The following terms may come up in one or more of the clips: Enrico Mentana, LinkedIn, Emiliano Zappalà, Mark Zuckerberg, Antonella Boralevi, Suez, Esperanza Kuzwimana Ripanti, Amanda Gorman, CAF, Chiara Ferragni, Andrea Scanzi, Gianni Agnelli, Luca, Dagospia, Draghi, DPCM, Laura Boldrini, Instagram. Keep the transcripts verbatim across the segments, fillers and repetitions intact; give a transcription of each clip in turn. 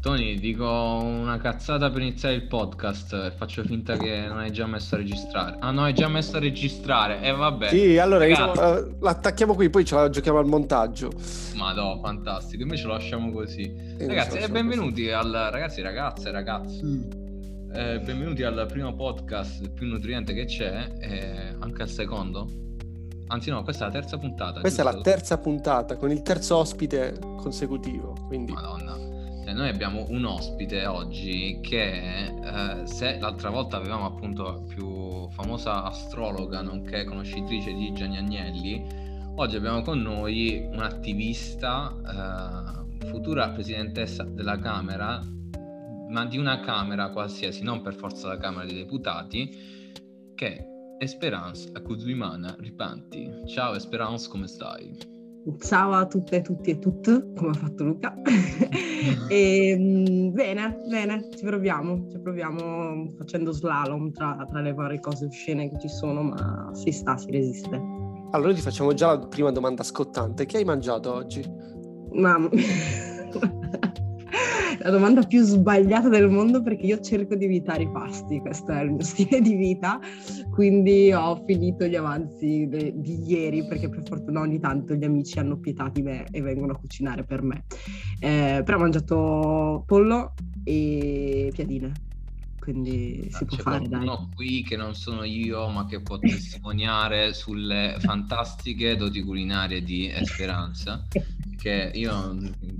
Tony, dico una cazzata per iniziare il podcast e faccio finta che non hai già messo a registrare. Ah no, hai già messo a registrare, e eh, vabbè. Sì, allora io, uh, l'attacchiamo qui, poi ce la giochiamo al montaggio. Ma no, fantastico, invece lo lasciamo così. Io ragazzi, e benvenuti così. al... Ragazzi, ragazze, ragazzi. Mm. Eh, benvenuti al primo podcast più nutriente che c'è, eh, anche al secondo. Anzi no, questa è la terza puntata. Questa giusto? È la terza puntata, con il terzo ospite consecutivo, quindi... Madonna. Noi abbiamo un ospite oggi che eh, se l'altra volta avevamo appunto la più famosa astrologa nonché conoscitrice di Gianni Agnelli, oggi abbiamo con noi un'attivista, eh, futura presidentessa della Camera, ma di una Camera qualsiasi, non per forza la Camera dei Deputati, che è Esperanza Kuzwimana Ripanti. Ciao Esperanza, come stai? Ciao a tutte, tutti e tutte, come ha fatto Luca. E, bene, bene, ci proviamo, ci proviamo facendo slalom tra, tra le varie cose oscene che ci sono, ma si sta, si resiste. Allora ti facciamo già la prima domanda scottante: che hai mangiato oggi? Mamma la domanda più sbagliata del mondo, perché io cerco di evitare i pasti, questo è il mio stile di vita, quindi ho finito gli avanzi de- di ieri, perché per fortuna ogni tanto gli amici hanno pietà di me e vengono a cucinare per me, eh, però ho mangiato pollo e piadine, quindi si ah, può fare, dai. No, qui che non sono io, ma che può testimoniare sulle fantastiche doti culinarie di Esperanza, che io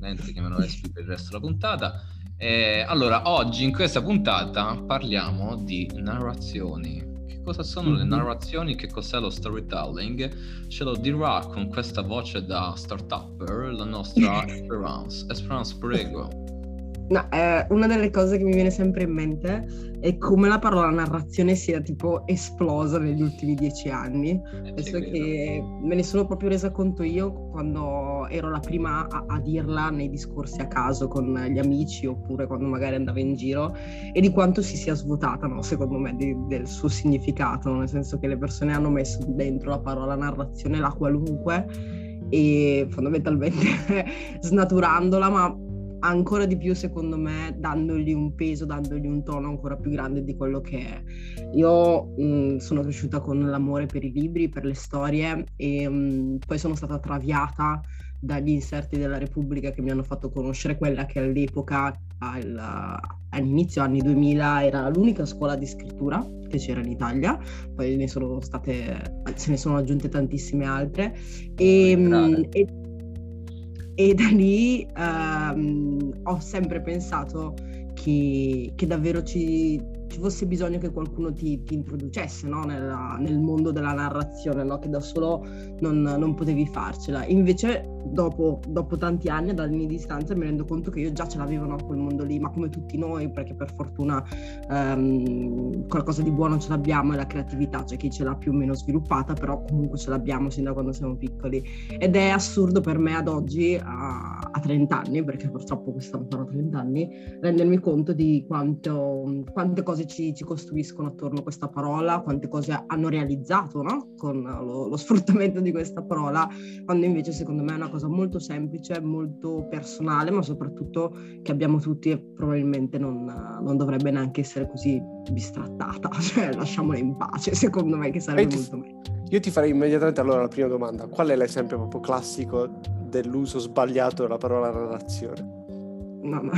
penso che me lo esco per il resto della puntata. E allora, oggi in questa puntata parliamo di narrazioni. Che cosa sono mm-hmm. le narrazioni? Che cos'è lo storytelling? Ce lo dirà con questa voce da startupper la nostra Esperanza. Esperanza, prego. No, eh, una delle cose che mi viene sempre in mente è come la parola narrazione sia tipo esplosa negli ultimi dieci anni. Eh, penso che me ne sono proprio resa conto io quando ero la prima a, a dirla nei discorsi a caso con gli amici, oppure quando magari andavo in giro, e di quanto si sia svuotata, no? Secondo me, di, del suo significato, nel senso che le persone hanno messo dentro la parola narrazione la qualunque, e fondamentalmente snaturandola, ma ancora di più, secondo me, dandogli un peso, dandogli un tono ancora più grande di quello che è. Io mh, sono cresciuta con l'amore per i libri, per le storie, e mh, poi sono stata traviata dagli inserti della Repubblica che mi hanno fatto conoscere quella che all'epoca, al, all'inizio anni duemila, era l'unica scuola di scrittura che c'era in Italia. Poi ne sono state, se ne sono aggiunte tantissime altre, e E da lì um, ho sempre pensato che, che davvero ci, ci fosse bisogno che qualcuno ti, ti introducesse, no? Nella, nel mondo della narrazione, no? Che da solo non, non potevi farcela. Invece dopo, dopo tanti anni, dalla mia distanza, mi rendo conto che io già ce l'avevo, no, quel mondo lì, ma come tutti noi, perché per fortuna um, qualcosa di buono ce l'abbiamo, e la creatività, cioè chi ce l'ha più o meno sviluppata, però comunque ce l'abbiamo sin da quando siamo piccoli. Ed è assurdo per me ad oggi, a, a trenta anni, perché purtroppo quest'anno farò trenta anni, rendermi conto di quanto, quante cose ci, ci costruiscono attorno a questa parola, quante cose hanno realizzato, no? Con lo, lo sfruttamento di questa parola, quando invece secondo me è una cosa molto semplice, molto personale, ma soprattutto che abbiamo tutti, e probabilmente non, non dovrebbe neanche essere così bistrattata, cioè lasciamola in pace, secondo me, che sarebbe ti, molto meglio. Io ti farei immediatamente allora la prima domanda: qual è l'esempio proprio classico dell'uso sbagliato della parola narrazione? No, no.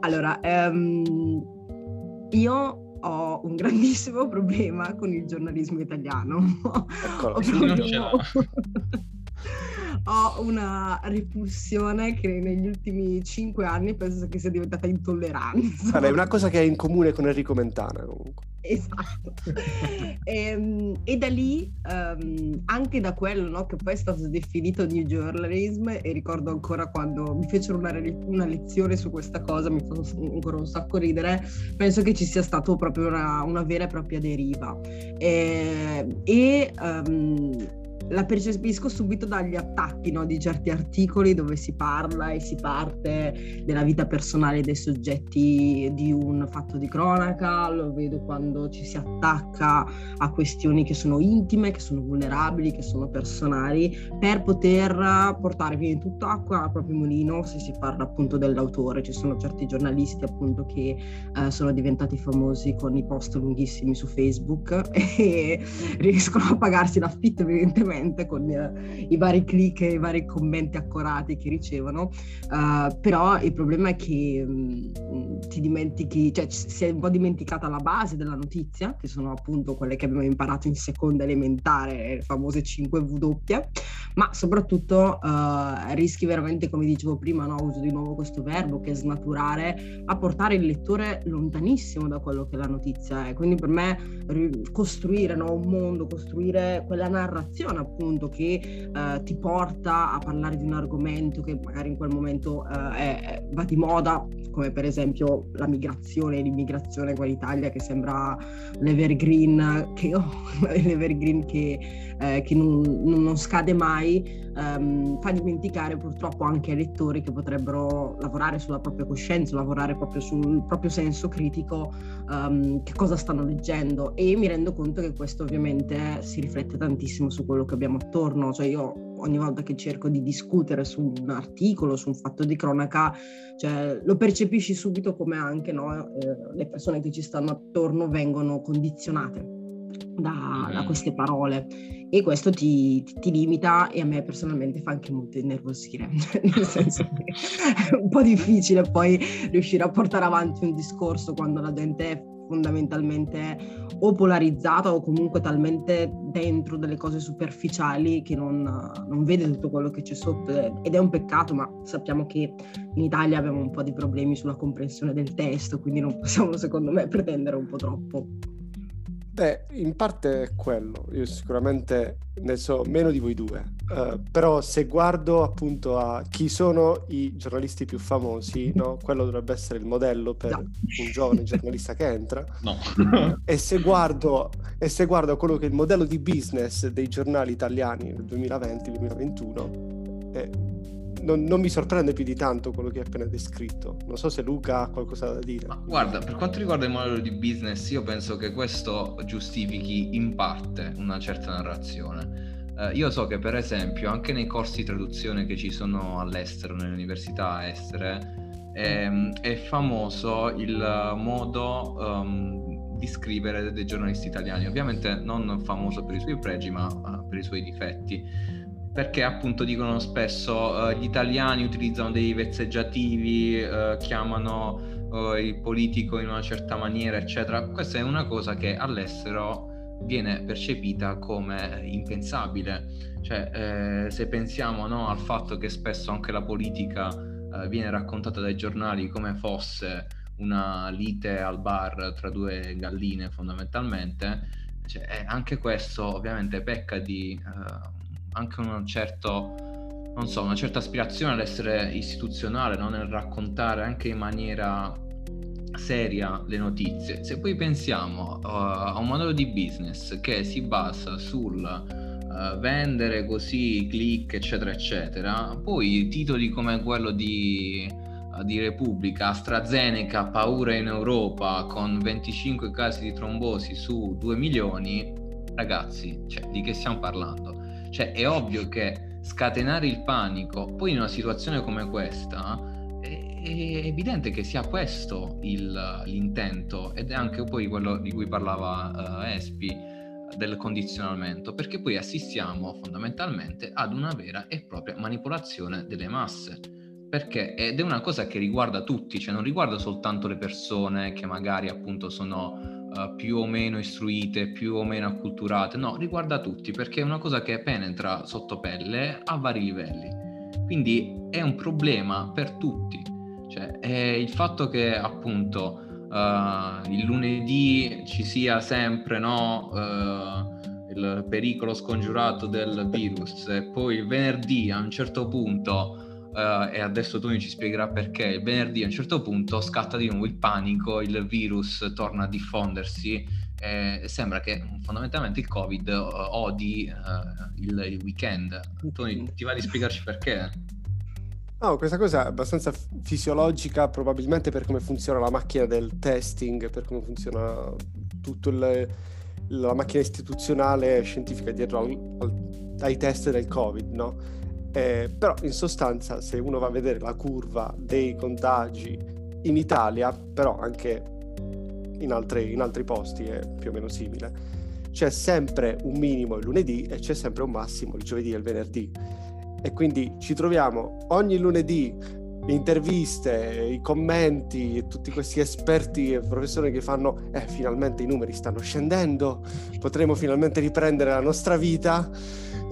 Allora, um, io ho un grandissimo problema con il giornalismo italiano. Ecco, non ce l'ho. Ho una repulsione che negli ultimi cinque anni penso che sia diventata intolleranza. Vabbè, è una cosa che è in comune con Enrico Mentana, comunque. Esatto. e, e da lì, um, anche da quello, no, che poi è stato definito New Journalism, e ricordo ancora quando mi fecero una, una lezione su questa cosa, mi fa ancora un sacco ridere, penso che ci sia stato proprio una, una vera e propria deriva. E... e um, la percepisco subito dagli attacchi, no, di certi articoli dove si parla e si parte della vita personale dei soggetti di un fatto di cronaca. Lo vedo quando ci si attacca a questioni che sono intime, che sono vulnerabili, che sono personali, per poter portare via tutta acqua al proprio mulino se si parla appunto dell'autore. Ci sono certi giornalisti appunto che eh, sono diventati famosi con i post lunghissimi su Facebook e riescono a pagarsi l'affitto evidentemente con eh, i vari click e i vari commenti accorati che ricevono, uh, però il problema è che mh, ti dimentichi, cioè c- si è un po' dimenticata la base della notizia, che sono appunto quelle che abbiamo imparato in seconda elementare, le famose cinque W, ma soprattutto uh, rischi veramente, come dicevo prima, no, uso di nuovo questo verbo che è snaturare, a portare il lettore lontanissimo da quello che è la notizia è. Quindi per me ri- costruire no, un mondo, costruire quella narrazione appunto che uh, ti porta a parlare di un argomento che magari in quel momento uh, è, va di moda, come per esempio la migrazione e l'immigrazione qua in Italia, che sembra l'evergreen che, oh, l'evergreen che, eh, che non, non scade mai, um, fa dimenticare purtroppo anche ai lettori che potrebbero lavorare sulla propria coscienza, lavorare proprio sul proprio senso critico, um, che cosa stanno leggendo. E mi rendo conto che questo ovviamente si riflette tantissimo su quello che abbiamo attorno, cioè io ogni volta che cerco di discutere su un articolo, su un fatto di cronaca, cioè, lo percepisci subito come anche no, eh, le persone che ci stanno attorno vengono condizionate da, da queste parole, e questo ti, ti, ti limita, e a me personalmente fa anche molto innervosire nel senso che è un po' difficile poi riuscire a portare avanti un discorso quando la gente è fondamentalmente o polarizzata o comunque talmente dentro delle cose superficiali che non, non vede tutto quello che c'è sotto, ed è un peccato, ma sappiamo che in Italia abbiamo un po' di problemi sulla comprensione del testo, quindi non possiamo secondo me pretendere un po' troppo. Beh, in parte è quello, io sicuramente ne so meno di voi due, eh, però se guardo appunto a chi sono i giornalisti più famosi, no? Quello dovrebbe essere il modello per no. un giovane giornalista che entra, no. e, se guardo, e se guardo quello che è il modello di business dei giornali italiani nel duemilaventi duemilaventuno, eh, non, non mi sorprende più di tanto quello che hai appena descritto. Non so se Luca ha qualcosa da dire. Ma guarda, per quanto riguarda il modello di business, io penso che questo giustifichi in parte una certa narrazione. Eh, io so che per esempio anche nei corsi di traduzione che ci sono all'estero, nelle università estere, è, è famoso il modo um, di scrivere dei giornalisti italiani. Ovviamente non famoso per i suoi pregi, ma uh, per i suoi difetti, perché appunto dicono spesso eh, gli italiani utilizzano dei vezzeggiativi, eh, chiamano eh, il politico in una certa maniera, eccetera. Questa è una cosa che all'estero viene percepita come impensabile, cioè eh, se pensiamo no, al fatto che spesso anche la politica eh, viene raccontata dai giornali come fosse una lite al bar tra due galline fondamentalmente, cioè, eh, anche questo ovviamente pecca di... Eh, anche un certo, non so, una certa aspirazione ad essere istituzionale, no? Nel raccontare anche in maniera seria le notizie. Se poi pensiamo uh, a un modello di business che si basa sul uh, vendere così, click, eccetera, eccetera, poi titoli come quello di, uh, di Repubblica, AstraZeneca, paura in Europa, con venticinque casi di trombosi su due milioni, ragazzi, cioè, di che stiamo parlando? Cioè è ovvio che scatenare il panico, poi in una situazione come questa, è, è evidente che sia questo il, l'intento, ed è anche poi quello di cui parlava uh, Espi, del condizionamento, perché poi assistiamo fondamentalmente ad una vera e propria manipolazione delle masse, perché ed è una cosa che riguarda tutti, cioè non riguarda soltanto le persone che magari appunto sono... Uh, più o meno istruite, più o meno acculturate, no, riguarda tutti, perché è una cosa che penetra sotto pelle a vari livelli, quindi è un problema per tutti. Cioè è il fatto che appunto uh, il lunedì ci sia sempre no uh, il pericolo scongiurato del virus, e poi il venerdì a un certo punto Uh, e adesso Tony ci spiegherà perché, il venerdì a un certo punto scatta di nuovo il panico, il virus torna a diffondersi eh, sembra che fondamentalmente il Covid odi eh, il, il weekend. Tony, ti va di spiegarci perché? No, questa cosa è abbastanza fisiologica, probabilmente per come funziona la macchina del testing, per come funziona tutto il, la macchina istituzionale scientifica dietro al, al, ai test del Covid, no? Eh, però in sostanza, se uno va a vedere la curva dei contagi in Italia, però anche in altri, in altri posti è più o meno simile, c'è sempre un minimo il lunedì e c'è sempre un massimo il giovedì e il venerdì. E quindi ci troviamo ogni lunedì interviste, i commenti, tutti questi esperti e professori che fanno eh, finalmente i numeri stanno scendendo, potremo finalmente riprendere la nostra vita,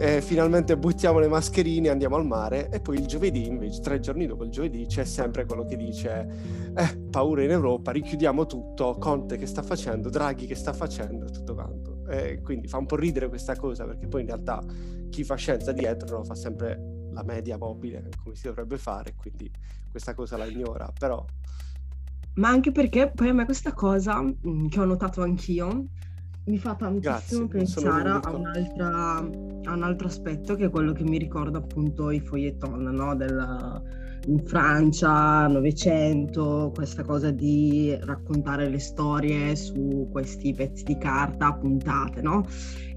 eh, finalmente buttiamo le mascherine, andiamo al mare. E poi il giovedì invece, tre giorni dopo il giovedì, c'è sempre quello che dice eh, paura in Europa, richiudiamo tutto, Conte che sta facendo, Draghi che sta facendo, tutto quanto. Eh, quindi fa un po' ridere questa cosa, perché poi in realtà chi fa scienza dietro fa sempre la media mobile, come si dovrebbe fare, quindi questa cosa la ignora. Però, ma anche perché poi a me questa cosa mh, che ho notato anch'io mi fa tantissimo Grazie, pensare a, un'altra, a un altro aspetto, che è quello che mi ricorda appunto i feuilleton, no? Della, in Francia, Novecento, questa cosa di raccontare le storie su questi pezzi di carta puntate, no?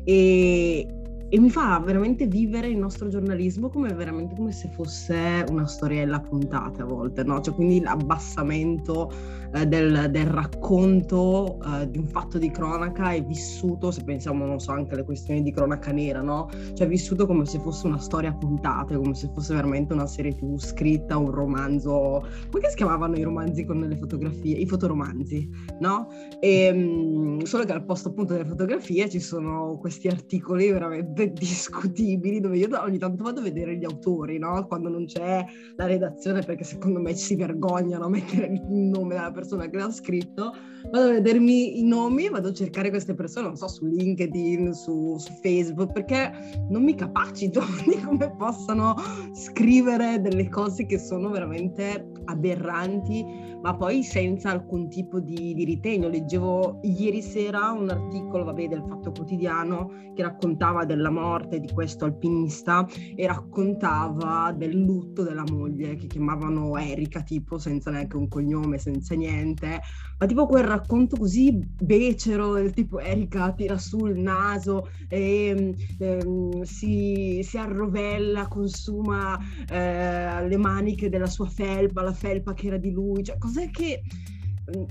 E, e mi fa veramente vivere il nostro giornalismo come veramente come se fosse una storiella puntata a volte, no? Cioè, quindi l'abbassamento eh, del, del racconto eh, di un fatto di cronaca è vissuto, se pensiamo, non so, anche alle questioni di cronaca nera, no? Cioè, è vissuto come se fosse una storia puntata, come se fosse veramente una serie tv scritta, un romanzo. Come si chiamavano i romanzi con le fotografie? I fotoromanzi, no? E, mh, solo che al posto appunto delle fotografie ci sono questi articoli veramente discutibili, dove io ogni tanto vado a vedere gli autori, no? Quando non c'è la redazione, perché secondo me si vergognano a mettere il nome della persona che l'ha scritto, vado a vedermi i nomi, vado a cercare queste persone, non so, su LinkedIn, su, su Facebook, perché non mi capacito di come possano scrivere delle cose che sono veramente aberranti, ma poi senza alcun tipo di, di ritegno. Leggevo ieri sera un articolo, vabbè, del Fatto Quotidiano, che raccontava della morte di questo alpinista e raccontava del lutto della moglie, che chiamavano Erika, tipo, senza neanche un cognome, senza niente, ma tipo quel racconto così becero del tipo Erika tira su il naso e ehm, si, si arrovella, consuma eh, le maniche della sua felpa, la felpa che era di lui, cioè cos'è che...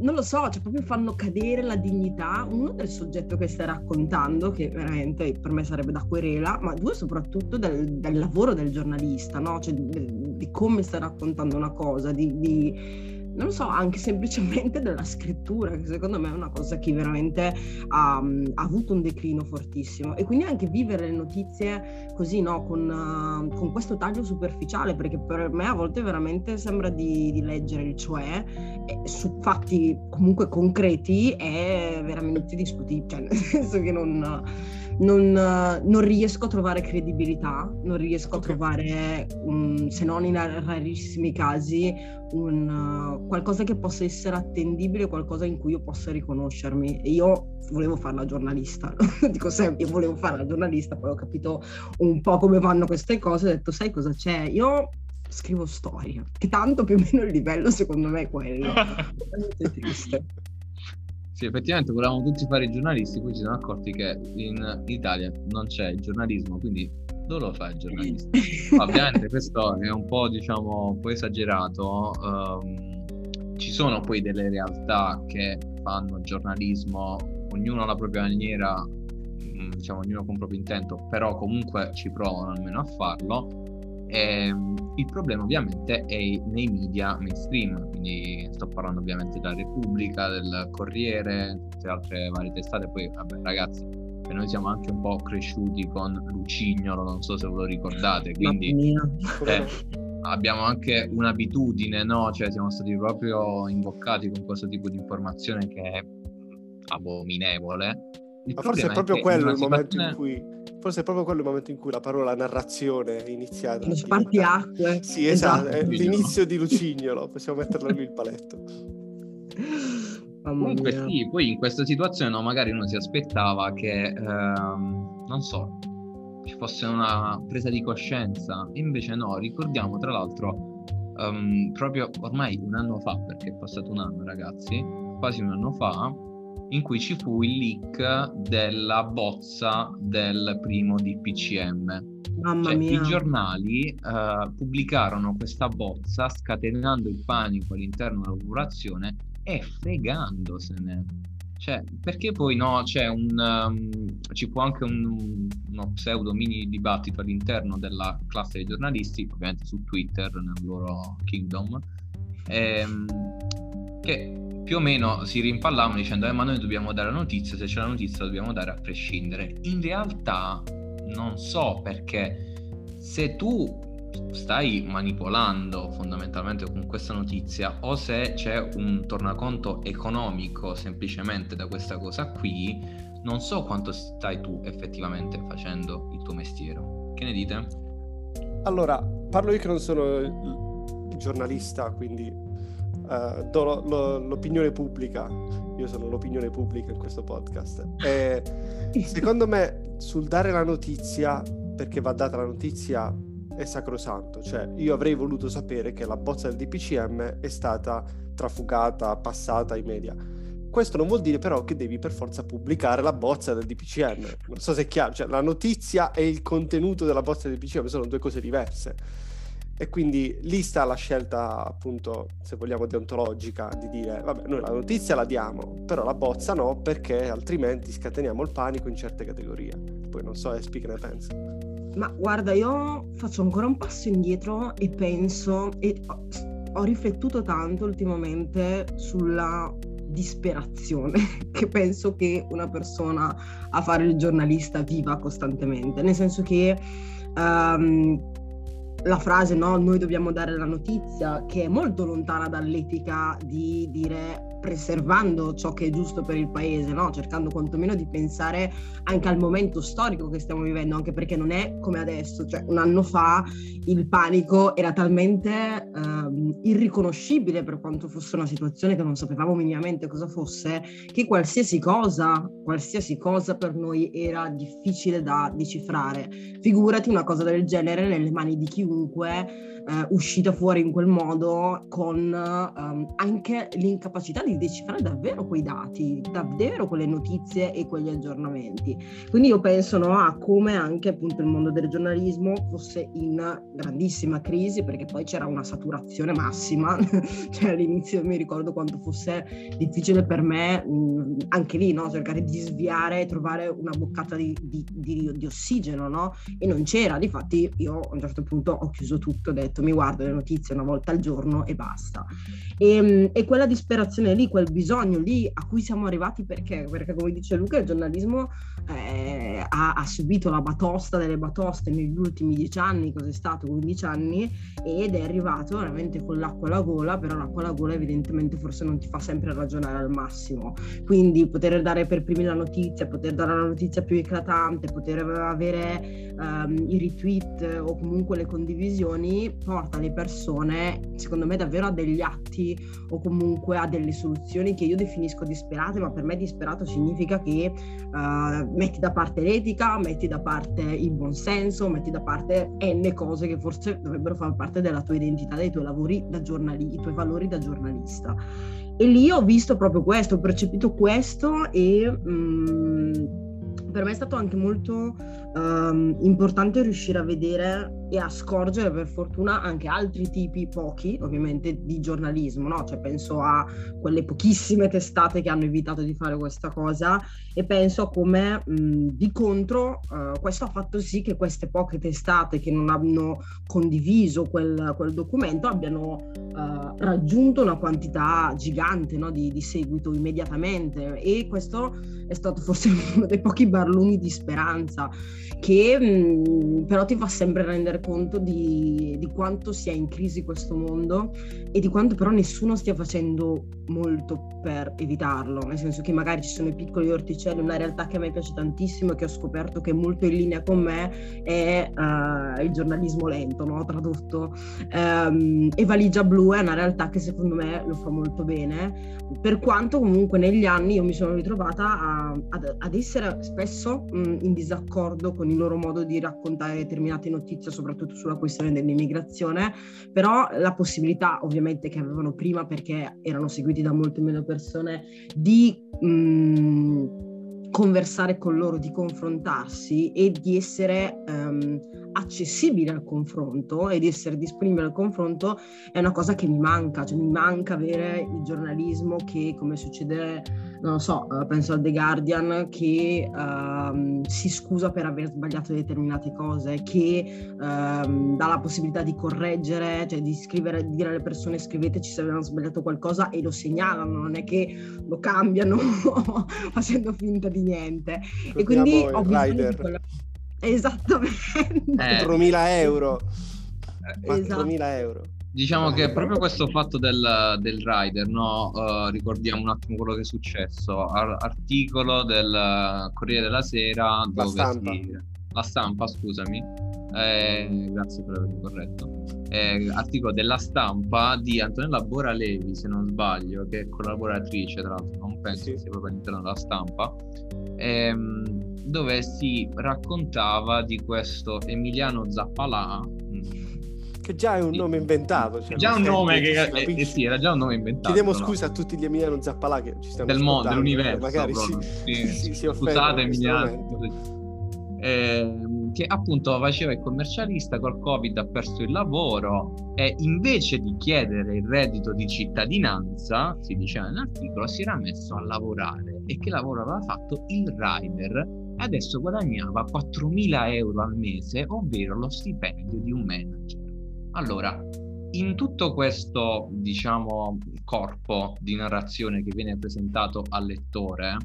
non lo so, cioè proprio fanno cadere la dignità, uno, del soggetto che stai raccontando, che veramente per me sarebbe da querela, ma due, soprattutto del, del lavoro del giornalista, no? Cioè di, di come stai raccontando una cosa, di, di non lo so, anche semplicemente della scrittura, che secondo me è una cosa che veramente ha, ha avuto un declino fortissimo. E quindi anche vivere le notizie così, no, con, uh, con questo taglio superficiale, perché per me a volte veramente sembra di, di leggere il Cioè, e su fatti comunque concreti è veramente discutibile, cioè, nel senso che non... Non, non riesco a trovare credibilità, non riesco a trovare, um, se non in rarissimi casi, un, uh, qualcosa che possa essere attendibile, qualcosa in cui io possa riconoscermi. E io volevo fare la giornalista, dico sempre, io volevo fare la giornalista, poi ho capito un po' come vanno queste cose, ho detto, sai cosa c'è? Io scrivo storia, che tanto più o meno il livello secondo me è quello. È triste. Sì, effettivamente volevamo tutti fare i giornalisti, poi ci siamo accorti che in Italia non c'è il giornalismo, quindi dove lo fa il giornalista? Ovviamente questo è un po', diciamo, un po' esagerato. Um, ci sono poi delle realtà che fanno giornalismo, ognuno alla propria maniera, diciamo, ognuno con proprio intento, però comunque ci provano almeno a farlo. E il problema ovviamente è nei media mainstream, quindi sto parlando ovviamente della Repubblica, del Corriere, tutte le altre varie testate. Poi vabbè, ragazzi, noi siamo anche un po' cresciuti con Lucignolo, non so se ve lo ricordate, quindi eh, abbiamo anche un'abitudine, no? Cioè siamo stati proprio imboccati con questo tipo di informazione che è abominevole. Il Ma forse è proprio è quello il momento in cui forse è proprio quello il momento in cui la parola narrazione è iniziata. Lo spartiacque. Sì, esatto, esatto. È l'inizio di Lucignolo, possiamo metterlo lì il paletto. Comunque sì, poi in questa situazione no, magari uno si aspettava che ehm, non so, ci fosse una presa di coscienza, invece no. Ricordiamo tra l'altro um, proprio ormai un anno fa, perché è passato un anno ragazzi, quasi un anno fa, in cui ci fu il leak della bozza del primo D P C M. Mamma cioè, mia. I giornali uh, pubblicarono questa bozza scatenando il panico all'interno della popolazione e fregandosene. Cioè, perché poi no, c'è un um, ci può anche un, uno pseudo mini dibattito all'interno della classe dei giornalisti, ovviamente su Twitter, nel loro kingdom, ehm, che più o meno si rimpallavano dicendo eh, ma noi dobbiamo dare la notizia, se c'è la notizia dobbiamo dare a prescindere. In realtà non so, perché se tu stai manipolando fondamentalmente con questa notizia, o se c'è un tornaconto economico semplicemente da questa cosa qui, non so quanto stai tu effettivamente facendo il tuo mestiere. Che ne dite? Allora, parlo io che non sono giornalista, quindi uh, do lo, lo, l'opinione pubblica. Io sono l'opinione pubblica in questo podcast. E secondo me sul dare la notizia, perché va data la notizia, è sacrosanto. Cioè, io avrei voluto sapere che la bozza del D P C M è stata trafugata, passata ai media. Questo non vuol dire però che devi per forza pubblicare la bozza del D P C M. Non so se è chiaro, cioè, la notizia e il contenuto della bozza del D P C M sono due cose diverse, e quindi lì sta la scelta, appunto, se vogliamo deontologica, di dire vabbè, noi la notizia la diamo, però la bozza no, perché altrimenti scateniamo il panico in certe categorie. Poi non so Espi che ne pensi. Ma guarda, io faccio ancora un passo indietro e penso, e ho, ho riflettuto tanto ultimamente sulla disperazione che penso che una persona a fare il giornalista viva costantemente, nel senso che um, la frase no, noi dobbiamo dare la notizia, che è molto lontana dall'etica di dire preservando ciò che è giusto per il paese, no? Cercando quantomeno di pensare anche al momento storico che stiamo vivendo, anche perché non è come adesso, cioè un anno fa il panico era talmente ehm, irriconoscibile per quanto fosse una situazione che non sapevamo minimamente cosa fosse, che qualsiasi cosa, qualsiasi cosa per noi era difficile da decifrare. Figurati una cosa del genere nelle mani di chiunque, eh, uscita fuori in quel modo, con ehm, anche l'incapacità di di decifrare davvero quei dati, davvero quelle notizie e quegli aggiornamenti. Quindi io penso no, a come anche appunto il mondo del giornalismo fosse in grandissima crisi, perché poi c'era una saturazione massima, cioè all'inizio mi ricordo quanto fosse difficile per me mh, anche lì no, cercare di sviare e trovare una boccata di, di, di, di ossigeno, no? E non c'era, difatti io a un certo punto ho chiuso tutto, ho detto mi guardo le notizie una volta al giorno e basta. E, e quella disperazione lì, quel bisogno lì a cui siamo arrivati, perché perché come dice Luca il giornalismo eh, ha, ha subito la batosta delle batoste negli ultimi dieci anni, cos'è stato quindici anni, ed è arrivato veramente con l'acqua alla gola, però l'acqua alla gola evidentemente forse non ti fa sempre ragionare al massimo, quindi poter dare per primi la notizia, poter dare la notizia più eclatante, poter avere um, i retweet o comunque le condivisioni porta le persone secondo me davvero a degli atti o comunque a delle soluzioni che io definisco disperate, ma per me disperato significa che uh, metti da parte l'etica, metti da parte il buonsenso, metti da parte n cose che forse dovrebbero far parte della tua identità, dei tuoi lavori da giornalista, i tuoi valori da giornalista. E lì ho visto proprio questo, ho percepito questo, e mh, per me è stato anche molto um, importante riuscire a vedere e a scorgere, per fortuna, anche altri tipi, pochi ovviamente, di giornalismo, no? Cioè penso a quelle pochissime testate che hanno evitato di fare questa cosa, e penso a come mh, di contro uh, questo ha fatto sì che queste poche testate che non hanno condiviso quel, quel documento abbiano uh, raggiunto una quantità gigante, no? di, di seguito immediatamente, e questo è stato forse uno dei pochi barlumi di speranza che mh, però ti fa sempre rendere conto di, di quanto sia in crisi questo mondo e di quanto però nessuno stia facendo molto per evitarlo, nel senso che magari ci sono i piccoli orticelli. Una realtà che a me piace tantissimo e che ho scoperto che è molto in linea con me è uh, il giornalismo lento, no? Tradotto um, e Valigia Blu è una realtà che secondo me lo fa molto bene, per quanto comunque negli anni io mi sono ritrovata a, ad, ad essere spesso mh, in disaccordo con il loro modo di raccontare determinate notizie, soprattutto sulla questione dell'immigrazione, però la possibilità ovviamente che avevano prima, perché erano seguiti da molte meno persone, di mh, conversare con loro, di confrontarsi e di essere um, accessibile al confronto e di essere disponibile al confronto è una cosa che mi manca, cioè mi manca avere il giornalismo che, come succede, non lo so, penso al The Guardian, che um, si scusa per aver sbagliato determinate cose, che um, dà la possibilità di correggere, cioè di scrivere, di dire alle persone scriveteci se avevano sbagliato qualcosa e lo segnalano, non è che lo cambiano facendo finta di niente. Proviamo e quindi ho bisogno rider. Di quella... esattamente eh. quattromila euro esatto. quattromila euro. Diciamo che proprio questo fatto del, del rider, no? Uh, ricordiamo un attimo quello che è successo. Ar- articolo del Corriere della Sera, dove la stampa, si... la stampa scusami, eh, grazie per avermi corretto. Eh, articolo della Stampa di Antonella Boralevi, se non sbaglio, che è collaboratrice, tra l'altro, non penso sì. che sia proprio all'interno della Stampa, ehm, dove si raccontava di questo Emiliano Zappalà. Che già è un sì. nome inventato. Cioè già un nome che, eh, eh, sì, era già un nome inventato. Chiediamo scusa no? a tutti gli Emiliano Zappalà che ci stiamo del mondo, dell'universo. Magari si, sì, sì, sì, si scusate Emiliano. Eh, che appunto faceva il commercialista, col Covid ha perso il lavoro e invece di chiedere il reddito di cittadinanza, si diceva nell'articolo, si era messo a lavorare, e che lavoro aveva fatto? Il rider. Adesso guadagnava quattromila euro al mese, ovvero lo stipendio di un manager. Allora, in tutto questo, diciamo, corpo di narrazione che viene presentato al lettore,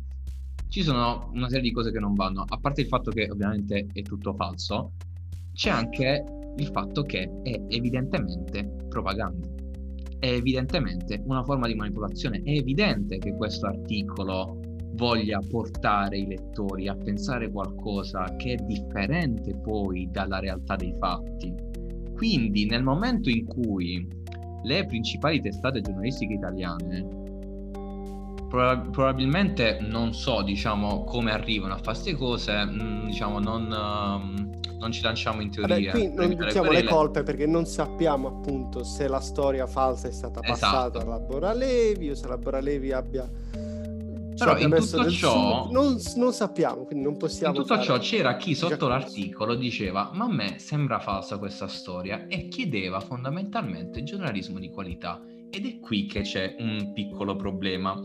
ci sono una serie di cose che non vanno. A parte il fatto che ovviamente è tutto falso, c'è anche il fatto che è evidentemente propaganda, è evidentemente una forma di manipolazione, è evidente che questo articolo voglia portare i lettori a pensare qualcosa che è differente poi dalla realtà dei fatti. Quindi nel momento in cui le principali testate giornalistiche italiane probabilmente, non so, diciamo, come arrivano a fare queste cose, diciamo, non, non ci lanciamo in teoria. Vabbè, qui non buttiamo le colpe perché non sappiamo appunto se la storia falsa è stata passata esatto. alla Boralevi o se la Boralevi abbia... Però in tutto ciò non, non sappiamo, quindi non possiamo. In tutto fare... ciò c'era chi sotto l'articolo diceva ma a me sembra falsa questa storia, e chiedeva fondamentalmente giornalismo di qualità. Ed è qui che c'è un piccolo problema,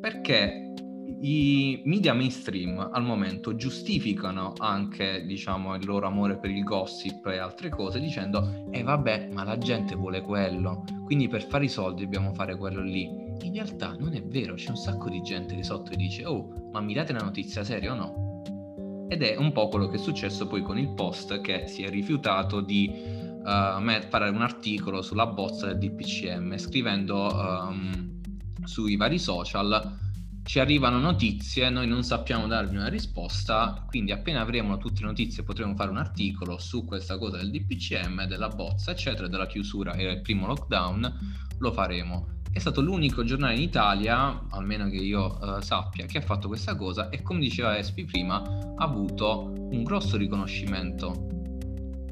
perché i media mainstream al momento giustificano anche, diciamo, il loro amore per il gossip e altre cose dicendo e eh vabbè, ma la gente vuole quello, quindi per fare i soldi dobbiamo fare quello lì. In realtà non è vero, c'è un sacco di gente di sotto che dice oh, ma mi date una notizia seria o no? Ed è un po' quello che è successo poi con il Post, che si è rifiutato di uh, fare un articolo sulla bozza del D P C M, scrivendo um, sui vari social ci arrivano notizie, noi non sappiamo darvi una risposta, quindi appena avremo tutte le notizie potremo fare un articolo su questa cosa del D P C M, della bozza eccetera, della chiusura e del primo lockdown, lo faremo. È stato l'unico giornale in Italia, almeno che io eh, sappia, che ha fatto questa cosa, e come diceva Espi prima ha avuto un grosso riconoscimento.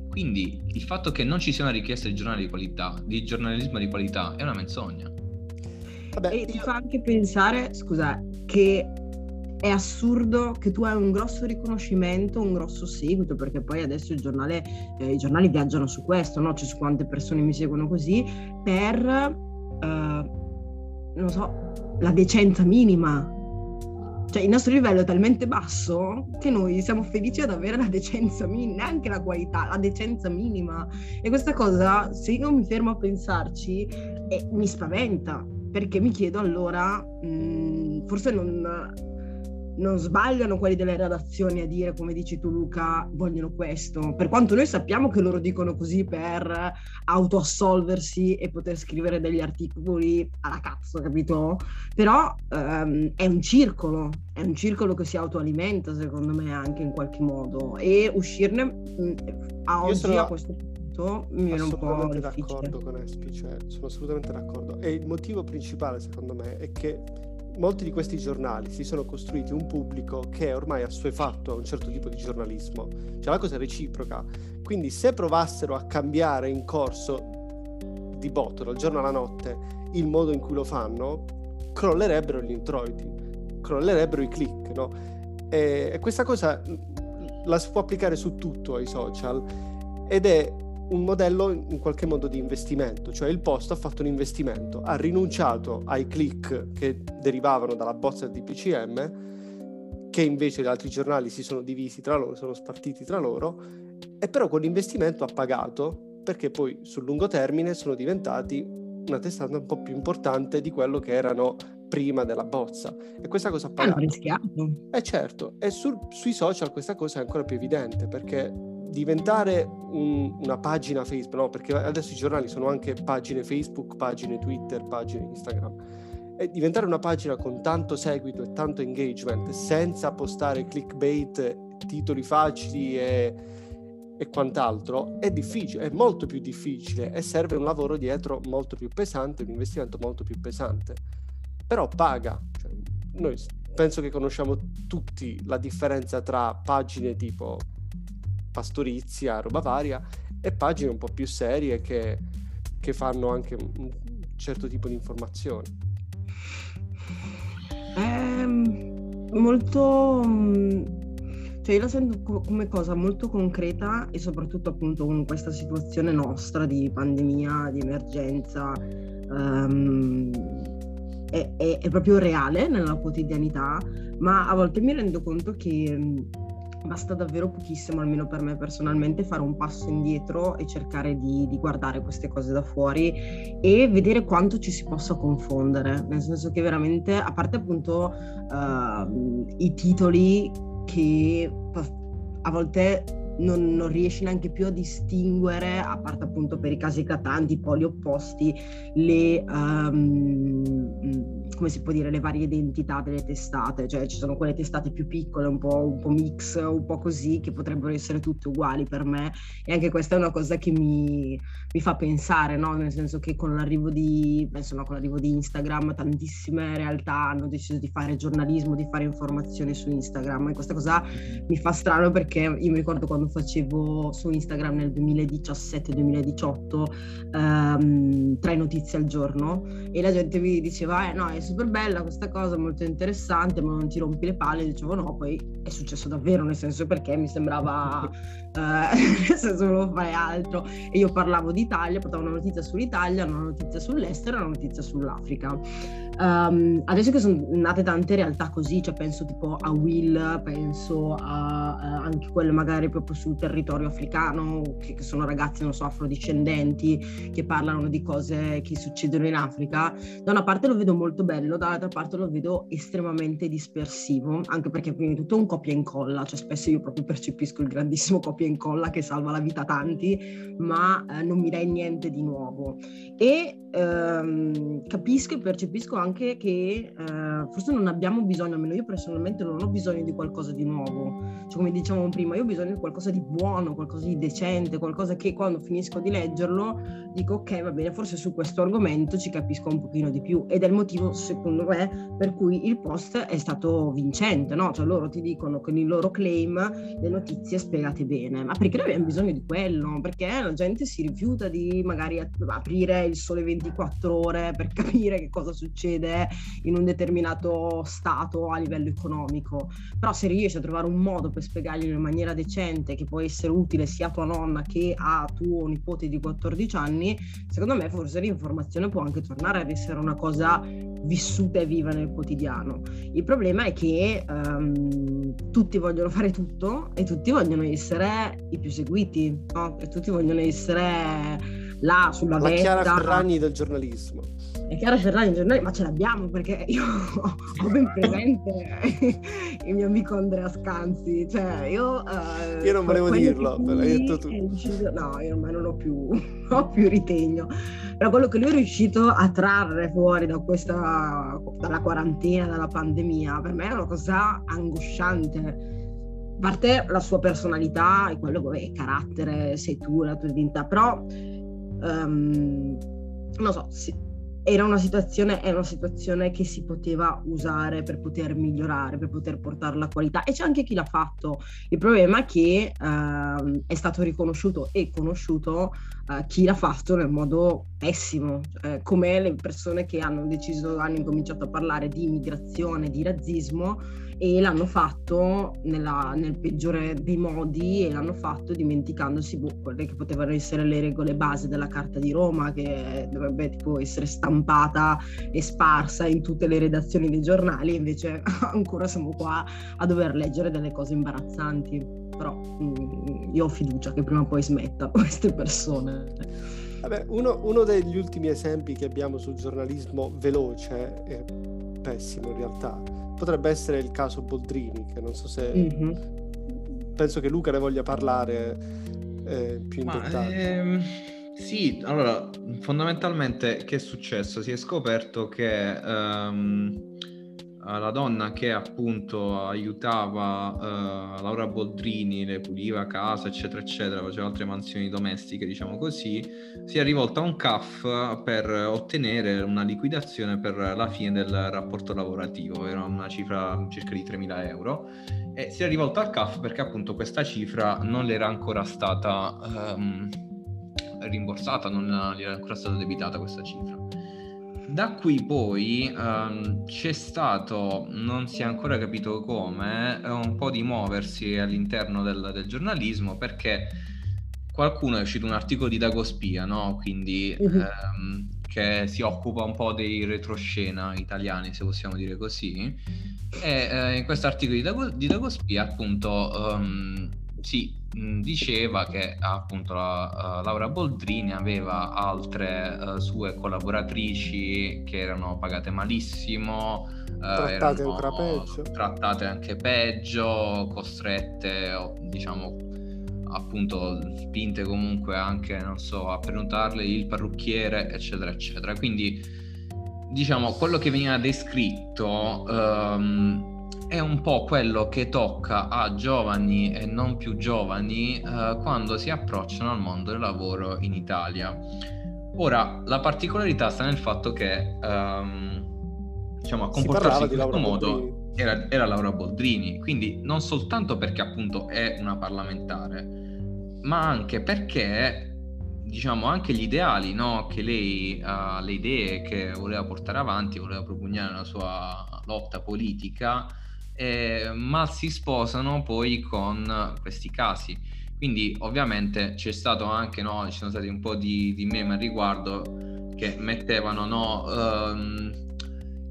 Quindi il fatto che non ci sia una richiesta di giornale di qualità, di giornalismo di qualità, è una menzogna. Vabbè, e ti fa anche pensare, scusa, che è assurdo che tu hai un grosso riconoscimento, un grosso seguito, perché poi adesso il giornale, eh, i giornali viaggiano su questo, no? Cioè su quante persone mi seguono così per... Uh, non so, la decenza minima, cioè il nostro livello è talmente basso che noi siamo felici ad avere la decenza minima, neanche la qualità, la decenza minima, e questa cosa, se io mi fermo a pensarci, eh, mi spaventa, perché mi chiedo allora mh, forse non non sbagliano quelli delle redazioni a dire, come dici tu Luca, vogliono questo, per quanto noi sappiamo che loro dicono così per autoassolversi e poter scrivere degli articoli alla cazzo, capito? Però um, è un circolo, è un circolo che si autoalimenta secondo me anche in qualche modo, e uscirne mh, a oggi sono... a questo punto mi viene un po' difficile. Sono assolutamente d'accordo con Espi, cioè, sono assolutamente d'accordo, e il motivo principale secondo me è che molti di questi giornali si sono costruiti un pubblico che è ormai assuefatto a un certo tipo di giornalismo, cioè la cosa è reciproca, quindi se provassero a cambiare in corso di botto dal giorno alla notte il modo in cui lo fanno, crollerebbero gli introiti, crollerebbero i click, no? E, e questa cosa la si può applicare su tutto ai social, ed è un modello in qualche modo di investimento, cioè il post ha fatto un investimento, ha rinunciato ai click che derivavano dalla bozza di P C M, che invece gli altri giornali si sono divisi tra loro, sono spartiti tra loro, e però quell'investimento ha pagato, perché poi sul lungo termine sono diventati una testata un po' più importante di quello che erano prima della bozza, e questa cosa ha pagato. È un rischiato. Eh certo, e sul, sui social questa cosa è ancora più evidente, perché diventare un, una pagina Facebook, no, perché adesso i giornali sono anche pagine Facebook, pagine Twitter, pagine Instagram, e diventare una pagina con tanto seguito e tanto engagement senza postare clickbait, titoli facili e, e quant'altro è difficile, è molto più difficile, e serve un lavoro dietro molto più pesante, un investimento molto più pesante, però paga. Cioè, noi penso che conosciamo tutti la differenza tra pagine tipo pastorizia, roba varia, e pagine un po' più serie che, che fanno anche un certo tipo di informazioni. È molto, cioè io la sento come cosa molto concreta, e soprattutto appunto con questa situazione nostra di pandemia, di emergenza, um, è, è, è proprio reale nella quotidianità, ma a volte mi rendo conto che basta davvero pochissimo, almeno per me personalmente, fare un passo indietro e cercare di, di guardare queste cose da fuori e vedere quanto ci si possa confondere, nel senso che veramente, a parte appunto uh, i titoli che a volte non, non riesci neanche più a distinguere, a parte appunto per i casi eclatanti, i poli opposti, le um, come si può dire, le varie identità delle testate, cioè ci sono quelle testate più piccole, un po', un po' mix, un po' così, che potrebbero essere tutte uguali per me, e anche questa è una cosa che mi, mi fa pensare, no? Nel senso che con l'arrivo di, penso, no, con l'arrivo di Instagram tantissime realtà hanno deciso di fare giornalismo, di fare informazione su Instagram, e questa cosa mi fa strano, perché io mi ricordo quando facevo su Instagram nel duemiladiciassette duemiladiciotto ehm, tre notizie al giorno, e la gente mi diceva eh no, è super bella questa cosa, molto interessante, ma non ti rompi le palle. Dicevo no, poi è successo davvero, nel senso, perché mi sembrava eh, nel senso volevo fare altro, e io parlavo d'Italia, portavo una notizia sull'Italia, una notizia sull'estero, una notizia sull'Africa. Um, adesso che sono nate tante realtà così, cioè penso tipo a Will, penso a, a anche quelle magari proprio sul territorio africano, che, che sono ragazzi, non so, afrodiscendenti, che parlano di cose che succedono in Africa. Da una parte lo vedo molto bello, dall'altra parte lo vedo estremamente dispersivo, anche perché prima di tutto è un copia e incolla, cioè spesso io proprio percepisco il grandissimo copia e incolla che salva la vita a tanti, ma eh, non mi dai niente di nuovo, e ehm, capisco e percepisco anche anche che eh, forse non abbiamo bisogno, almeno io personalmente non ho bisogno di qualcosa di nuovo, cioè come dicevamo prima, io ho bisogno di qualcosa di buono, qualcosa di decente, qualcosa che quando finisco di leggerlo dico ok, va bene, forse su questo argomento ci capisco un pochino di più, ed è il motivo secondo me per cui il post è stato vincente, no? Cioè loro ti dicono con il loro claim le notizie spiegate bene, ma perché noi abbiamo bisogno di quello? Perché la gente si rifiuta di magari aprire il Sole ventiquattro Ore per capire che cosa succede in un determinato stato a livello economico. Però se riesci a trovare un modo per spiegarglielo in maniera decente, che può essere utile sia a tua nonna che a tuo nipote di quattordici anni, secondo me forse l'informazione può anche tornare ad essere una cosa vissuta e viva nel quotidiano. Il problema è che um, tutti vogliono fare tutto, e tutti vogliono essere i più seguiti, no? E tutti vogliono essere là sulla vetta, la Chiara Ferragni del giornalismo. è chiaro Ferrari in giornale, ma ce l'abbiamo, perché io ho ben presente il mio amico Andrea Scanzi, cioè io eh, io non volevo dirlo, me l'hai detto tu. Deciso, no, io ormai non ho più ho più ritegno, però quello che lui è riuscito a trarre fuori da questa, dalla quarantena, dalla pandemia, per me è una cosa angosciante. A parte la sua personalità e quello che il carattere sei tu, la tua identità, però um, non so, si, era una situazione è una situazione che si poteva usare per poter migliorare, per poter portare la qualità, e c'è anche chi l'ha fatto. Il problema è che uh, è stato riconosciuto e conosciuto uh, chi l'ha fatto nel modo pessimo, eh, come le persone che hanno deciso, hanno incominciato a parlare di immigrazione, di razzismo, e l'hanno fatto nella, nel peggiore dei modi, e l'hanno fatto dimenticandosi boh, quelle che potevano essere le regole base della Carta di Roma, che dovrebbe tipo essere stampata e sparsa in tutte le redazioni dei giornali, invece ancora siamo qua a dover leggere delle cose imbarazzanti. Però mh, io ho fiducia che prima o poi smetta queste persone. Vabbè, uno, uno degli ultimi esempi che abbiamo sul giornalismo veloce e pessimo in realtà potrebbe essere il caso Boldrini, che non so se mm-hmm. penso che Luca ne voglia parlare eh, più in Ma, dettaglio. Ehm, sì, allora fondamentalmente che è successo? Si è scoperto che um, la donna che appunto aiutava uh, Laura Boldrini, le puliva casa eccetera eccetera, faceva altre mansioni domestiche diciamo così, si è rivolta a un C A F per ottenere una liquidazione per la fine del rapporto lavorativo, era una cifra circa di tremila euro, e si è rivolta al C A F perché appunto questa cifra non le era ancora stata um, rimborsata, non le era ancora stata debitata questa cifra. Da qui poi um, c'è stato, non si è ancora capito come, un po' di muoversi all'interno del, del giornalismo, perché qualcuno è uscito un articolo di Dagospia, no? Quindi mm-hmm. um, che si occupa un po' dei retroscena italiani, se possiamo dire così, e uh, in questo articolo di, Dago- di Dagospia appunto um, si mh, diceva che appunto la, uh, Laura Boldrini aveva altre uh, sue collaboratrici che erano pagate malissimo, uh, trattate erano, ancora peggio, trattate anche peggio, costrette diciamo appunto spinte comunque anche non so a prenotarle il parrucchiere eccetera eccetera. Quindi diciamo quello che veniva descritto um, è un po' quello che tocca a giovani e non più giovani eh, quando si approcciano al mondo del lavoro in Italia. Ora, la particolarità sta nel fatto che ehm, diciamo a comportarsi in questo modo era, era Laura Boldrini, quindi non soltanto perché appunto è una parlamentare, ma anche perché diciamo anche gli ideali, no, che lei eh, le idee che voleva portare avanti, voleva propugnare nella sua lotta politica, Eh, ma si sposano poi con questi casi. Quindi ovviamente c'è stato anche, no, ci sono stati un po' di, di meme al riguardo che mettevano, no, ehm,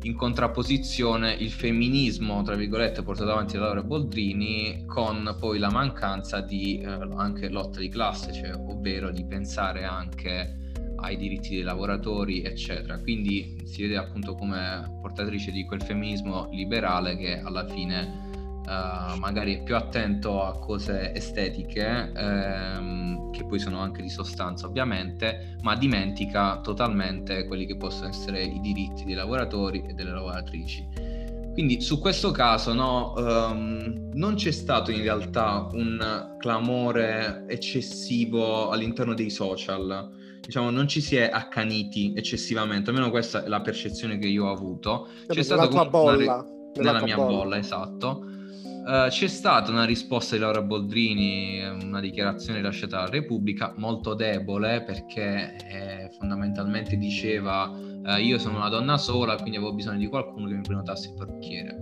in contrapposizione il femminismo tra virgolette portato avanti da Laura Boldrini con poi la mancanza di eh, anche lotta di classe, cioè ovvero di pensare anche ai diritti dei lavoratori eccetera. Quindi si vede appunto come portatrice di quel femminismo liberale che alla fine eh, magari è più attento a cose estetiche ehm, che poi sono anche di sostanza ovviamente, ma dimentica totalmente quelli che possono essere i diritti dei lavoratori e delle lavoratrici. Quindi su questo caso, no, um, non c'è stato in realtà un clamore eccessivo all'interno dei social. Diciamo, non ci si è accaniti eccessivamente, almeno questa è la percezione che io ho avuto. C'è stata tua bolla, re... nella mia bolla, bolla esatto. Uh, c'è stata una risposta di Laura Boldrini, una dichiarazione lasciata alla Repubblica, molto debole, perché eh, fondamentalmente diceva uh, io sono una donna sola, quindi avevo bisogno di qualcuno che mi prenotasse il parrucchiere.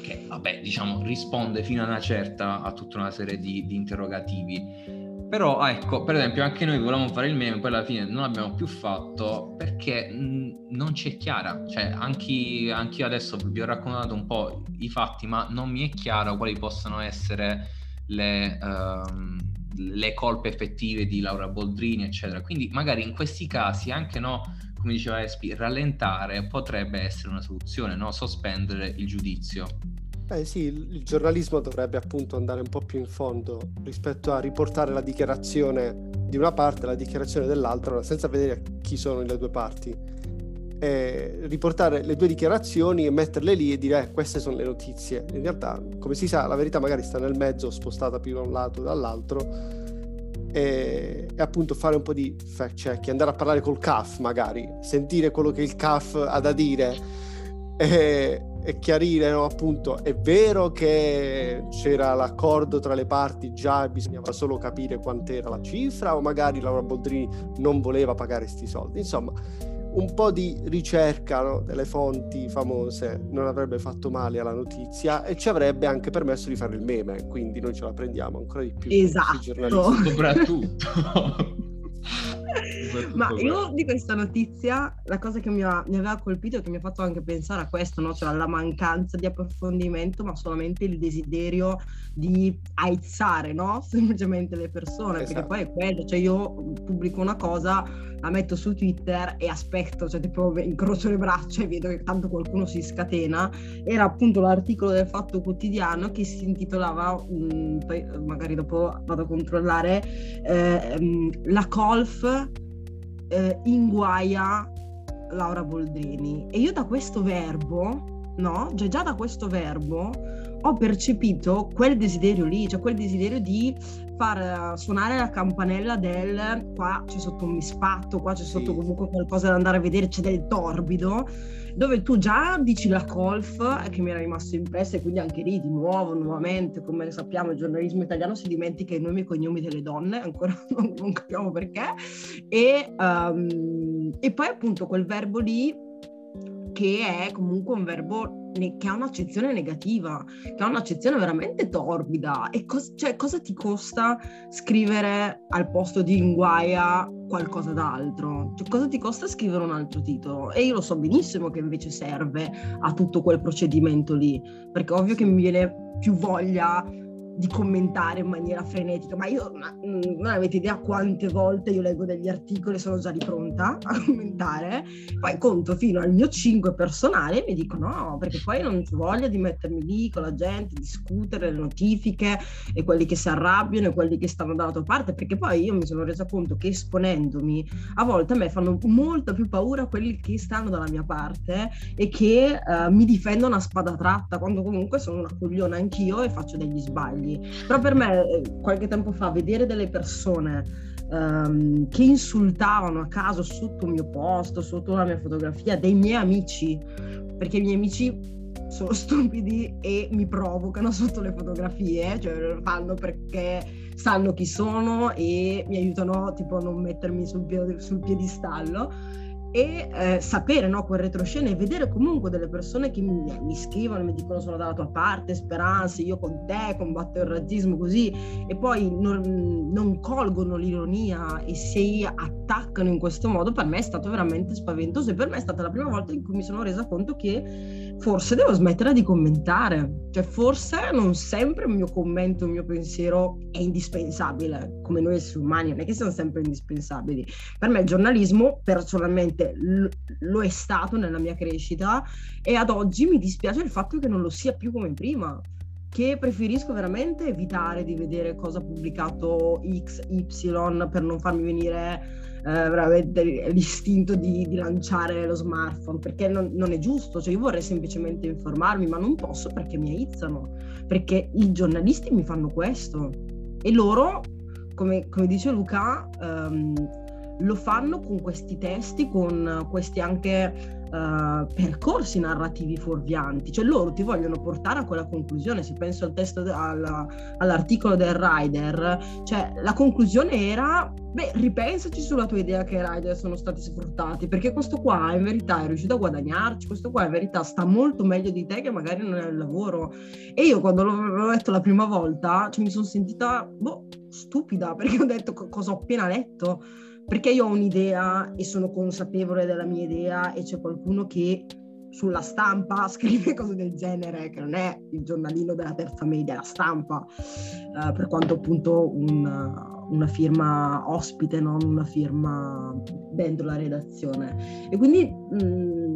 Che vabbè, diciamo, risponde fino a una certa a tutta una serie di, di interrogativi. Però ecco, per esempio anche noi volevamo fare il meme, poi alla fine non l'abbiamo più fatto perché non c'è chiara, cioè anche, anche io adesso vi ho raccontato un po' i fatti, ma non mi è chiaro quali possono essere le, ehm, le colpe effettive di Laura Boldrini, eccetera. Quindi magari in questi casi anche, no, come diceva Espi, rallentare potrebbe essere una soluzione, no? Sospendere il giudizio. Beh sì, il giornalismo dovrebbe appunto andare un po' più in fondo rispetto a riportare la dichiarazione di una parte e la dichiarazione dell'altra senza vedere chi sono le due parti, e riportare le due dichiarazioni e metterle lì e dire eh, queste sono le notizie. In realtà, come si sa, la verità magari sta nel mezzo, spostata più da un lato o dall'altro. E, e appunto fare un po' di fact check, andare a parlare col C A F, magari sentire quello che il C A F ha da dire e, e chiarire, no, appunto è vero che c'era l'accordo tra le parti già e bisognava solo capire quant'era la cifra, o magari Laura Boldrini non voleva pagare sti soldi. Insomma, un po' di ricerca, no, delle fonti famose non avrebbe fatto male alla notizia e ci avrebbe anche permesso di fare il meme, quindi noi ce la prendiamo ancora di più. Esatto, soprattutto. Ma io di questa notizia, la cosa che mi, ha, mi aveva colpito e che mi ha fatto anche pensare a questo, no? Cioè la mancanza di approfondimento, ma solamente il desiderio di aizzare, no? Semplicemente le persone, esatto. Perché poi è quello, cioè io pubblico una cosa, la metto su Twitter e aspetto, cioè tipo incrocio le braccia e vedo che tanto qualcuno si scatena. Era appunto l'articolo del Fatto Quotidiano che si intitolava, um, poi magari dopo vado a controllare, eh, um, la colf eh, inguaia Laura Boldrini, e io da questo verbo, no? Cioè già da questo verbo ho percepito quel desiderio lì, cioè quel desiderio di far suonare la campanella del qua c'è sotto un misfatto, qua c'è sotto sì. Comunque qualcosa da andare a vedere, c'è del torbido, dove tu già dici la colf, che mi era rimasto impressa, e quindi anche lì di nuovo, nuovamente, come sappiamo, il giornalismo italiano si dimentica i nomi e i cognomi delle donne, ancora non, non capiamo perché, e, um, e poi appunto quel verbo lì che è comunque un verbo ne- che ha un'accezione negativa, che ha un'accezione veramente torbida. E cos- cioè, cosa ti costa scrivere al posto di inguaia qualcosa d'altro? Cioè, cosa ti costa scrivere un altro titolo? E io lo so benissimo che invece serve a tutto quel procedimento lì, perché ovvio che mi viene più voglia di commentare in maniera frenetica, ma io ma, non avete idea quante volte io leggo degli articoli e sono già lì pronta a commentare, poi conto fino al mio cinque personale e mi dico no, perché poi non ho voglia di mettermi lì con la gente, discutere le notifiche e quelli che si arrabbiano e quelli che stanno dalla tua parte, perché poi io mi sono resa conto che esponendomi a volte a me fanno molta più paura quelli che stanno dalla mia parte e che uh, mi difendono a spada tratta, quando comunque sono una cogliona anch'io e faccio degli sbagli. Però per me qualche tempo fa vedere delle persone um, che insultavano a caso sotto il mio post, sotto la mia fotografia, dei miei amici, perché i miei amici sono stupidi e mi provocano sotto le fotografie, cioè lo fanno perché sanno chi sono e mi aiutano tipo a non mettermi sul, pie- sul piedistallo. E eh, sapere, no, quel retroscena e vedere comunque delle persone che mi, mi scrivono e mi dicono sono dalla tua parte, Speranza, io con te combatto il razzismo, così, e poi non, non colgono l'ironia e si attaccano in questo modo, per me è stato veramente spaventoso. E per me è stata la prima volta in cui mi sono resa conto che forse devo smettere di commentare, cioè forse non sempre il mio commento, il mio pensiero è indispensabile, come noi esseri umani non è che siamo sempre indispensabili. Per me il giornalismo personalmente lo è stato nella mia crescita e ad oggi mi dispiace il fatto che non lo sia più come prima, che preferisco veramente evitare di vedere cosa ha pubblicato X, Y per non farmi venire eh, veramente l'istinto di, di lanciare lo smartphone, perché non, non è giusto, cioè io vorrei semplicemente informarmi ma non posso perché mi aizzano, perché i giornalisti mi fanno questo e loro, come, come dice Luca, um, lo fanno con questi testi, con questi anche uh, percorsi narrativi fuorvianti, cioè loro ti vogliono portare a quella conclusione. Se penso al testo alla, all'articolo del Rider, cioè la conclusione era beh, ripensaci sulla tua idea che i Rider sono stati sfruttati, perché questo qua in verità è riuscito a guadagnarci, questo qua in verità sta molto meglio di te che magari non è il lavoro. E io quando l'ho, l'ho letto la prima volta, cioè mi sono sentita boh, stupida, perché ho detto co- cosa ho appena letto, perché io ho un'idea e sono consapevole della mia idea e c'è qualcuno che sulla stampa, scrive cose del genere, che non è il giornalino della terza media, la stampa, eh, per quanto appunto un... una firma ospite, non una firma dentro la redazione. E quindi mh,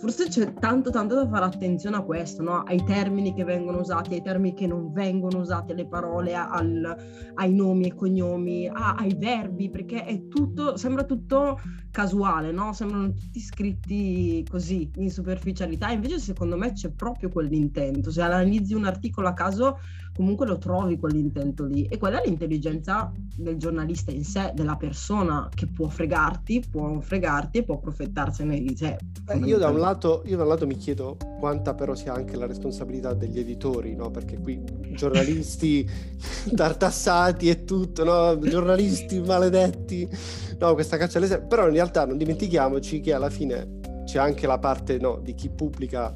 forse c'è tanto tanto da fare attenzione a questo, no? Ai termini che vengono usati, ai termini che non vengono usati, alle parole, al, ai nomi e cognomi, a, ai verbi, perché è tutto, sembra tutto casuale, no? Sembrano tutti scritti così, in superficialità, invece secondo me c'è proprio quell'intento. Se analizzi un articolo a caso, comunque lo trovi quell'intento lì, e quella è l'intelligenza del giornalista in sé, della persona che può fregarti, può non fregarti e può approfittarsene di te. Eh, io da un lato, io da un lato mi chiedo quanta però sia anche la responsabilità degli editori, no? Perché qui giornalisti tartassati e tutto, no? Giornalisti maledetti, no? Questa caccia alle serpi. Però in realtà non dimentichiamoci che alla fine c'è anche la parte, no, di chi pubblica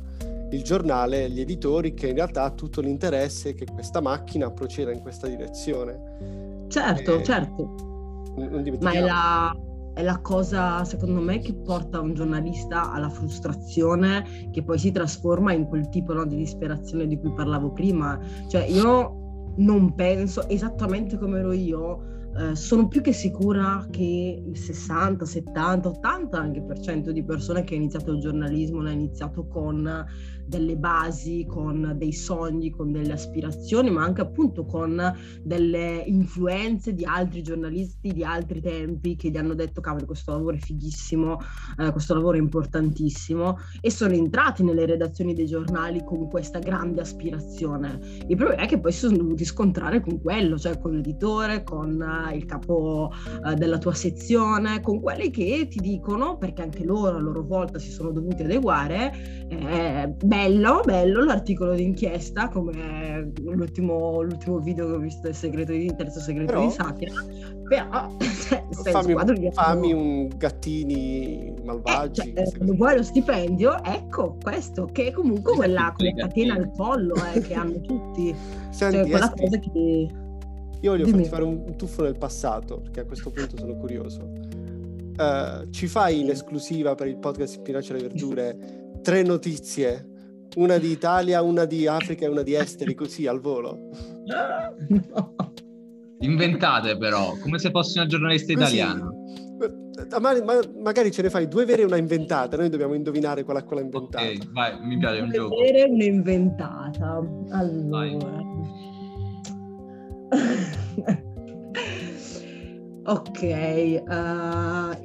il giornale, gli editori, che in realtà ha tutto l'interesse che questa macchina proceda in questa direzione. Certo, e... certo. Non Ma è la, è la cosa, secondo me, che porta un giornalista alla frustrazione, che poi si trasforma in quel tipo, no, di disperazione di cui parlavo prima. Cioè, io non penso, esattamente come ero io, Eh, sono più che sicura che il sessanta, settanta, ottanta anche per cento di persone che ha iniziato il giornalismo l'ha iniziato con delle basi, con dei sogni, con delle aspirazioni, ma anche appunto con delle influenze di altri giornalisti di altri tempi che gli hanno detto: cavolo, questo lavoro è fighissimo, eh, questo lavoro è importantissimo, e sono entrati nelle redazioni dei giornali con questa grande aspirazione. Il problema è che poi si sono dovuti scontrare con quello, cioè con l'editore, con il capo eh, della tua sezione, con quelli che ti dicono, perché anche loro a loro volta si sono dovuti adeguare, eh, bello, bello l'articolo d'inchiesta, come l'ultimo, l'ultimo video che ho visto del segreto di, terzo segreto però, di satira, però fammi, fammi, fammi un gattini malvagi, eh, cioè, vuoi lo stipendio? Ecco questo, che è comunque quella, quella catena al collo eh, che hanno tutti. Senti, cioè, quella cosa che... Io voglio farti fare un tuffo nel passato, perché a questo punto sono curioso. Uh, ci fai in esclusiva per il podcast Spinaccia alle Verdure tre notizie, una di Italia, una di Africa e una di esteri, così al volo? No. Inventate però, come se fossi una giornalista così, italiana. Ma, ma, magari ce ne fai due vere e una inventata, noi dobbiamo indovinare qual è quella inventata. Ok, vai, mi piace un gioco. Due vere e una inventata, allora... Vai. Ok, uh,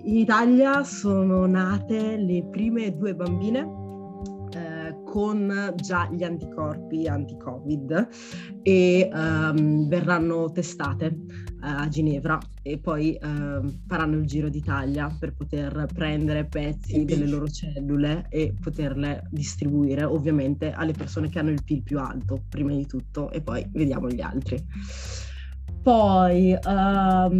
in Italia sono nate le prime due bambine uh, con già gli anticorpi anti-Covid e um, verranno testate a Ginevra e poi eh, faranno il giro d'Italia per poter prendere pezzi delle loro cellule e poterle distribuire ovviamente alle persone che hanno il P I L più alto prima di tutto, e poi vediamo gli altri. Poi um,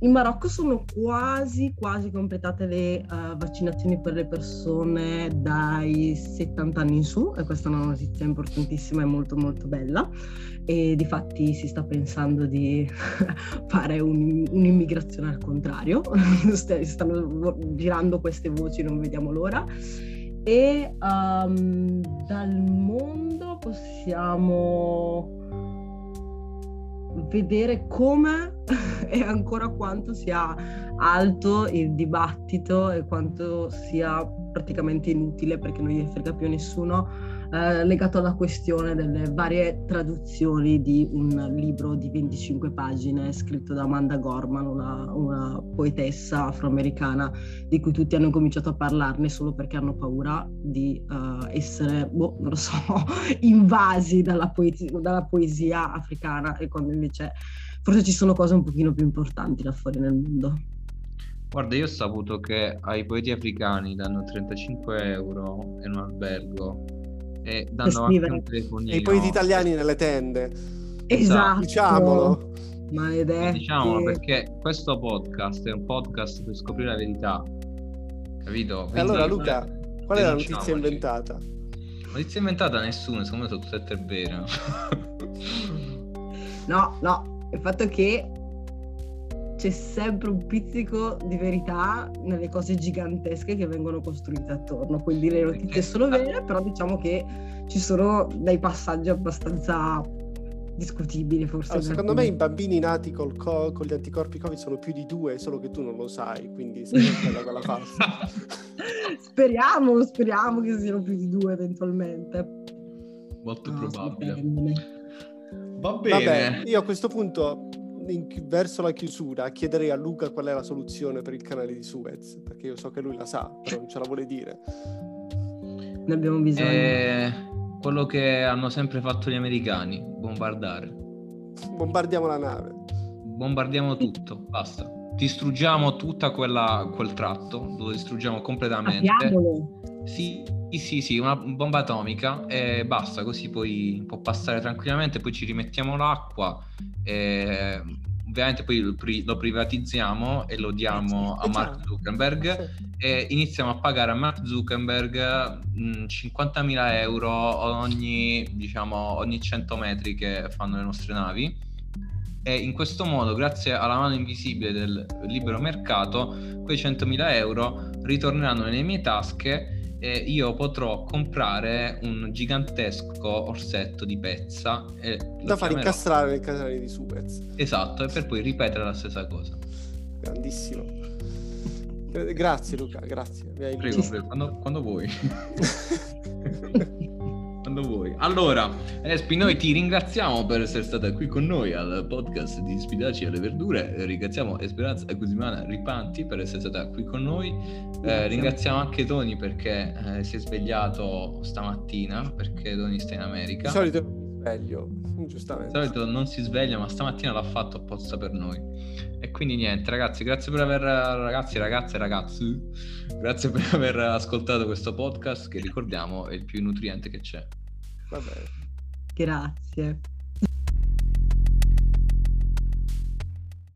in Marocco sono quasi quasi completate le uh, vaccinazioni per le persone dai settanta anni in su, e questa è una notizia importantissima e molto molto bella, e difatti si sta pensando di fare un, un'immigrazione al contrario. St- stanno girando queste voci, non vediamo l'ora. E um, dal mondo possiamo vedere come e ancora quanto sia alto il dibattito e quanto sia praticamente inutile, perché non gli frega più nessuno, eh, legato alla questione delle varie traduzioni di un libro di venticinque pagine scritto da Amanda Gorman, una, una poetessa afroamericana di cui tutti hanno cominciato a parlarne solo perché hanno paura di uh, essere, boh, non lo so, invasi dalla, poesia, dalla poesia africana, e quando invece forse ci sono cose un pochino più importanti là fuori nel mondo. Guarda, io ho saputo che ai poeti africani danno trentacinque euro in un albergo e danno anche un telefonino. E i poeti italiani nelle tende. Esatto. Diciamolo. Maledetti. Diciamolo, perché questo podcast è un podcast per scoprire la verità, capito? Quindi, e allora Luca, qual è la notizia inventata? La notizia inventata nessuno, secondo me sono tutte e tre vere. No, no, il fatto che c'è sempre un pizzico di verità nelle cose gigantesche che vengono costruite attorno, quindi le notizie sono vere, però diciamo che ci sono dei passaggi abbastanza discutibili forse. Allora, secondo me i bambini nati col co- con gli anticorpi Covid sono più di due, solo che tu non lo sai, quindi sei bella quella farsa. Speriamo, speriamo che siano più di due eventualmente. Molto no, probabile. Va bene. Vabbè, io a questo punto, in, verso la chiusura, chiederei a Luca qual è la soluzione per il canale di Suez, perché io so che lui la sa, però non ce la vuole dire. Ne abbiamo bisogno. Eh, quello che hanno sempre fatto gli americani, bombardare. Bombardiamo la nave. Bombardiamo tutto, basta. Distruggiamo tutta quella quel tratto, lo distruggiamo completamente. Abbiamo. Sì, sì, sì, una bomba atomica e basta, così poi può passare tranquillamente, poi ci rimettiamo l'acqua e ovviamente poi lo privatizziamo e lo diamo a Mark Zuckerberg e iniziamo a pagare a Mark Zuckerberg cinquantamila euro ogni, diciamo, ogni cento metri che fanno le nostre navi. E in questo modo, grazie alla mano invisibile del libero mercato, quei centomila euro ritorneranno nelle mie tasche e io potrò comprare un gigantesco orsetto di pezza e da far incastrare nel canale di Suez. Esatto, e per poi ripetere la stessa cosa. Grandissimo. Grazie Luca, grazie. Prego, prego. Quando, quando vuoi. Voi. Allora, Espi, noi ti ringraziamo per essere stata qui con noi al podcast di Spinaci alle Verdure. Ringraziamo Esperanza Kuzwimana Ripanti per essere stata qui con noi. Eh, ringraziamo anche Tony perché eh, si è svegliato stamattina, perché Tony sta in America. Di solito mi sveglio, giustamente. Di solito non si sveglia, ma stamattina l'ha fatto apposta per noi. E quindi niente, ragazzi, grazie per aver ragazzi, ragazze, ragazzi, grazie per aver ascoltato questo podcast che ricordiamo è il più nutriente che c'è. Vabbè. Grazie.